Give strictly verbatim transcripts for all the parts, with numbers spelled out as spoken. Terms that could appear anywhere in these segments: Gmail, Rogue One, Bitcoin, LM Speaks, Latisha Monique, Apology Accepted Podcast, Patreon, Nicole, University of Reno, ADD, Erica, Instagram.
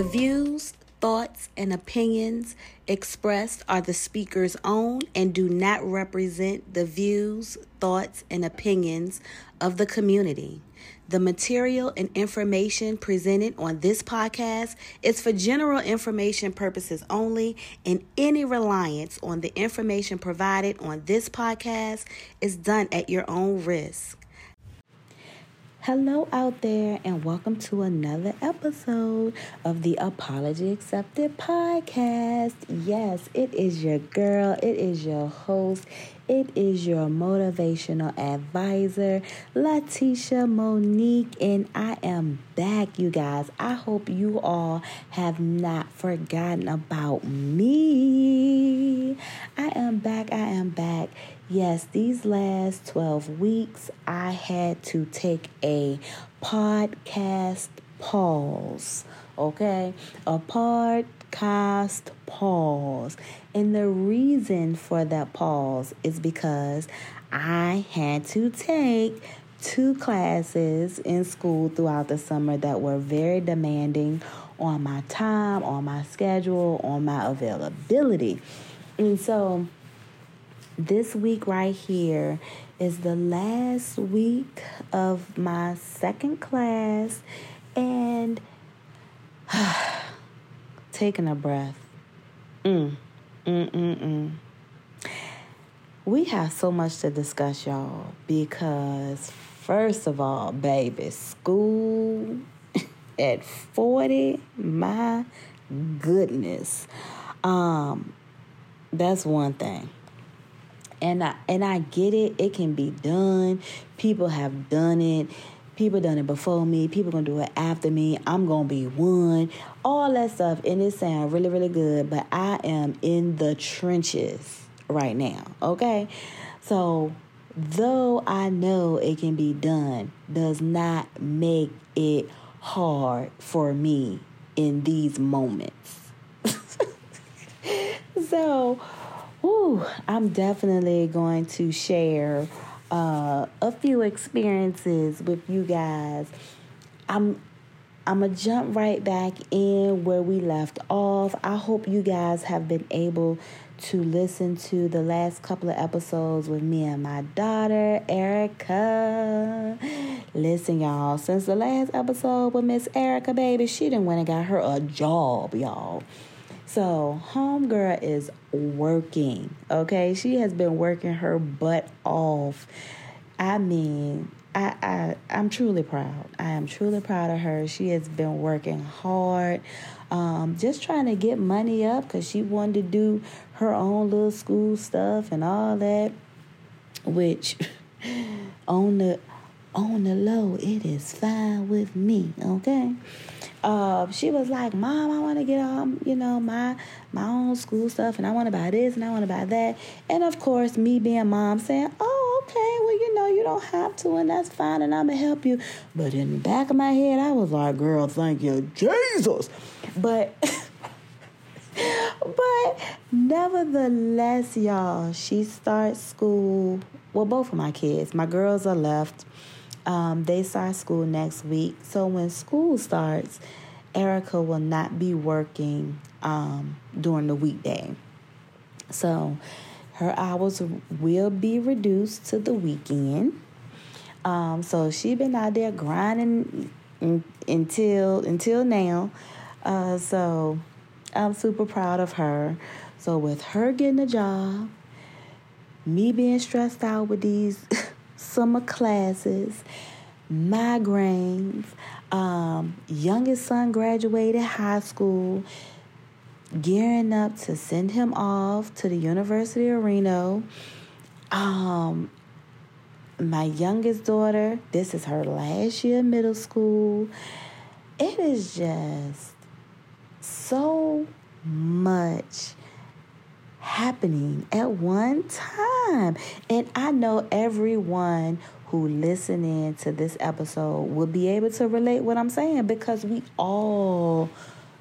The views, thoughts, and opinions expressed are the speaker's own and do not represent the views, thoughts, and opinions of the community. The material and information presented on this podcast is for general information purposes only, and any reliance on the information provided on this podcast is done at your own risk. Hello out there, and welcome to another episode of the Apology Accepted Podcast. Yes, it is your girl, it is your host, it is your motivational advisor, Latisha Monique, and I am back, you guys. I hope you all have not forgotten about me. I am back, I am back. Yes, these last twelve weeks, I had to take a podcast pause, okay? A podcast pause. And the reason for that pause is because I had to take two classes in school throughout the summer that were very demanding on my time, on my schedule, on my availability. And so this week right here is the last week of my second class, and taking a breath. Mm, mm, mm, mm. We have so much to discuss, y'all, because first of all, baby, school at forty, my goodness. Um, that's one thing. And I and I get it. It can be done. People have done it. People done it before me. People gonna do it after me. I'm gonna be one. All that stuff. And it sounds really, really good. But I am in the trenches right now. Okay? So though I know it can be done, does not make it hard for me in these moments. So Ooh, I'm definitely going to share uh, a few experiences with you guys. I'm I'm going to jump right back in where we left off. I hope you guys have been able to listen to the last couple of episodes with me and my daughter, Erica. Listen, y'all, since the last episode with Miss Erica, baby, she done went and got her a job, y'all. So, homegirl is working, okay? She has been working her butt off. I mean, I, I, I'm truly proud. I am truly proud of her. She has been working hard, um, just trying to get money up because she wanted to do her own little school stuff and all that, which on the, on the low, it is fine with me, okay? Uh, she was like, Mom, I want to get all, you know, my my own school stuff, and I want to buy this, and I want to buy that. And, of course, me being Mom saying, oh, okay, well, you know, you don't have to, and that's fine, and I'm going to help you. But in the back of my head, I was like, girl, thank you, Jesus. But, but nevertheless, y'all, she starts school. Well, both of my kids, my girls are left. Um, they start school next week. So when school starts, Erica will not be working um, during the weekday. So her hours will be reduced to the weekend. Um, so she been out there grinding in, until until now. Uh, so I'm super proud of her. So with her getting a job, me being stressed out with these summer classes, migraines, um, youngest son graduated high school, gearing up to send him off to the University of Reno. Um, my youngest daughter, this is her last year of middle school. It is just so much happening at one time. And I know everyone who listening to this episode will be able to relate what I'm saying, because we all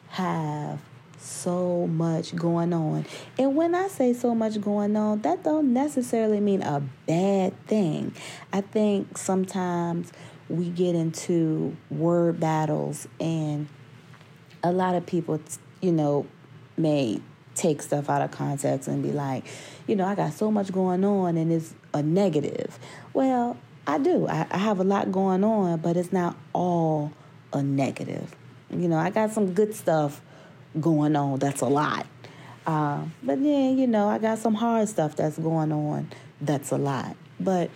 have so much going on. And when I say so much going on, that don't necessarily mean a bad thing. I think sometimes we get into word battles and a lot of people, you know, may take stuff out of context and be like, you know, I got so much going on and it's a negative. Well, I do. I, I have a lot going on, but it's not all a negative. You know, I got some good stuff going on. That's a lot. Uh, but then, you know, I got some hard stuff that's going on. That's a lot. But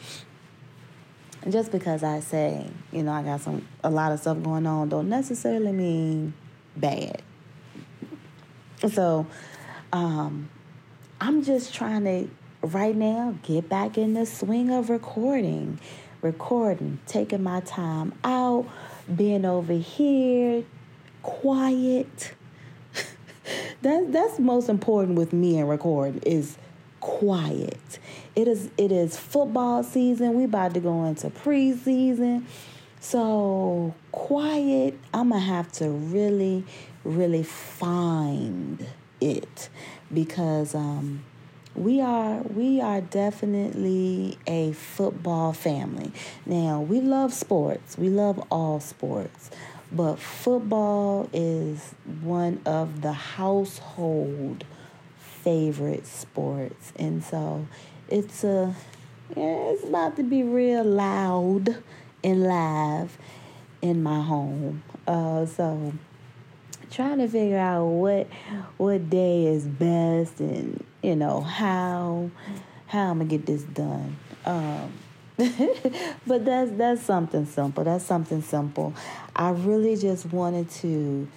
just because I say, you know, I got some a lot of stuff going on don't necessarily mean bad. So um, I'm just trying to, right now, get back in the swing of recording, recording, taking my time out, being over here, quiet. that, that's most important with me in recording is quiet. It is it is football season. We about to go into preseason. So quiet, I'm going to have to really, really find it because um, we are we are definitely a football family. Now, we love sports. We love all sports. But football is one of the household favorite sports. And so it's a, yeah, it's about to be real loud and live in my home. Uh, so trying to figure out what what day is best and, you know, how how I'm going to get this done. Um, but that's that's something simple. That's something simple. I really just wanted to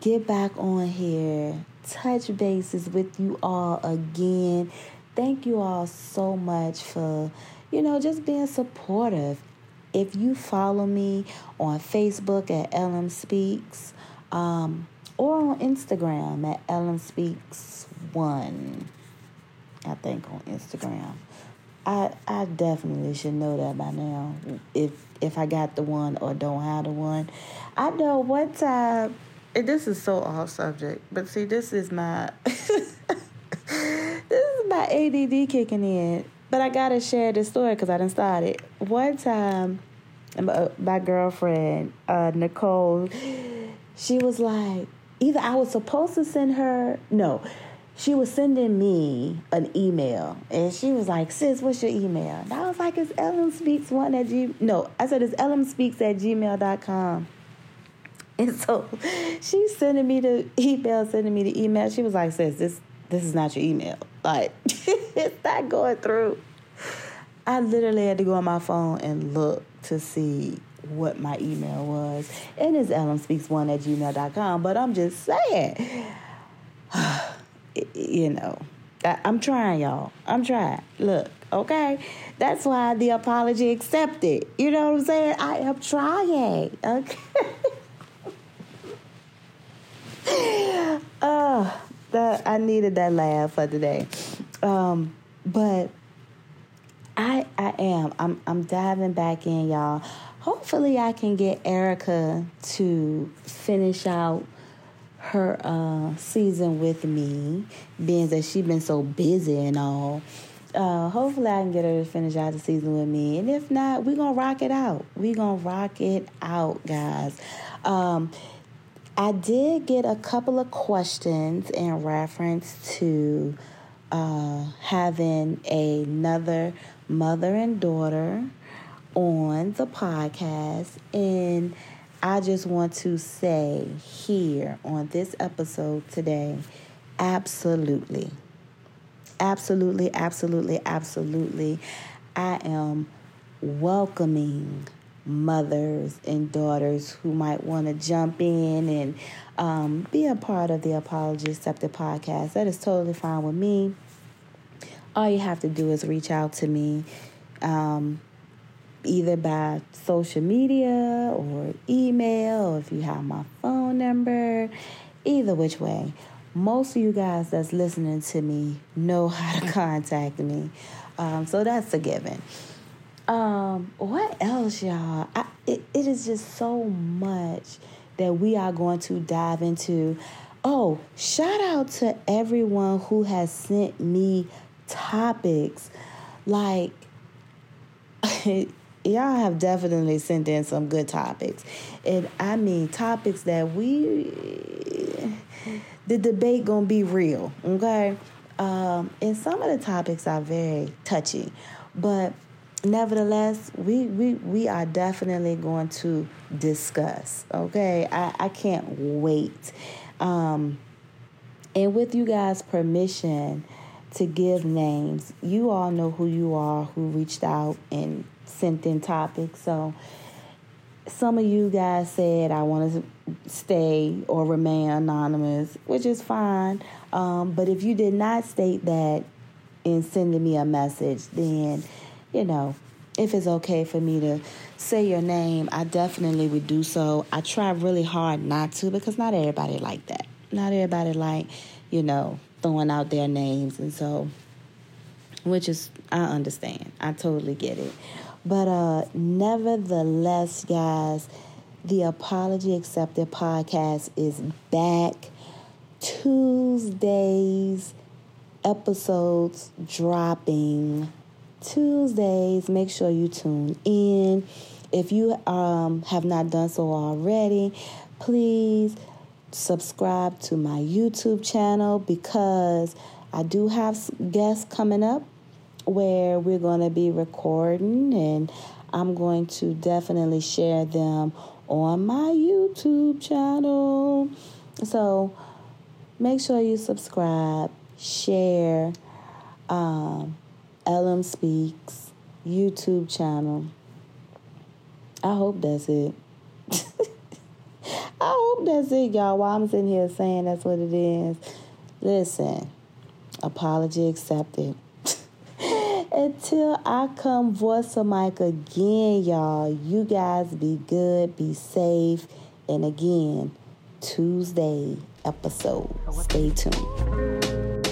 get back on here, touch bases with you all again. Thank you all so much for, you know, just being supportive. If you follow me on Facebook at L M Speaks, um, or on Instagram at L M Speaks one, I think on Instagram. I I definitely should know that by now. If if I got the one or don't have the one, I know what time. And this is so off subject, but see, this is my this is my A D D kicking in. But I gotta share this story because I done started. One time, my, my girlfriend uh, Nicole, she was like, either I was supposed to send her no, she was sending me an email, and she was like, "Sis, what's your email?" And I was like, "It's L M Speaks one at g no." I said, "It's L M Speaks at gmail dot com." And so she's sending me the email, sending me the email. She was like, sis, this this is not your email. Like, it's not going through. I literally had to go on my phone and look to see what my email was. And it's L M Speaks one at gmail dot com. But I'm just saying, you know, I'm trying, y'all. I'm trying. Look, okay? That's why the apology accepted. You know what I'm saying? I am trying. Okay? Oh, that, I needed that laugh for today. Um, but I I am. I'm I'm diving back in, y'all. Hopefully I can get Erica to finish out her uh, season with me, being that she's been so busy and all. Uh, hopefully I can get her to finish out the season with me. And if not, we're going to rock it out. We're going to rock it out, guys. Um I did get a couple of questions in reference to uh, having another mother and daughter on the podcast. And I just want to say here on this episode today, absolutely, absolutely, absolutely, absolutely, I am welcoming mothers and daughters who might want to jump in and um, be a part of the Apology Accepted podcast. That is totally fine with me. All you have to do is reach out to me um, either by social media or email, or if you have my phone number, either which way. Most of you guys that's listening to me know how to contact me. Um, so that's a given. Um, what else, y'all? I, it, it is just so much that we are going to dive into. Oh, shout out to everyone who has sent me topics. Like, y'all have definitely sent in some good topics. And I mean topics that we, the debate gonna be real, okay? Um, and some of the topics are very touchy, but nevertheless, we we, we are definitely going to discuss, okay? I, I can't wait. Um, and with you guys' permission to give names, you all know who you are, who reached out and sent in topics. So some of you guys said, I want to stay or remain anonymous, which is fine. Um, but if you did not state that in sending me a message, then, you know, if it's okay for me to say your name, I definitely would do so. I try really hard not to, because not everybody like that. Not everybody like, you know, throwing out their names. And so, which is, I understand. I totally get it. But uh, nevertheless, guys, the Apology Accepted Podcast is back. Tuesdays, episodes dropping Tuesdays. Make sure you tune in. If you um have not done so already, please subscribe to my YouTube channel, because I do have guests coming up where we're going to be recording, and I'm going to definitely share them on my YouTube channel. So make sure you subscribe, share, um, L M Speaks YouTube channel. I hope that's it. I hope that's it, y'all. While I'm sitting here saying that's what it is, listen, apology accepted. Until I come voice a mic again, y'all, you guys be good, be safe, and again, Tuesday episode. Stay tuned.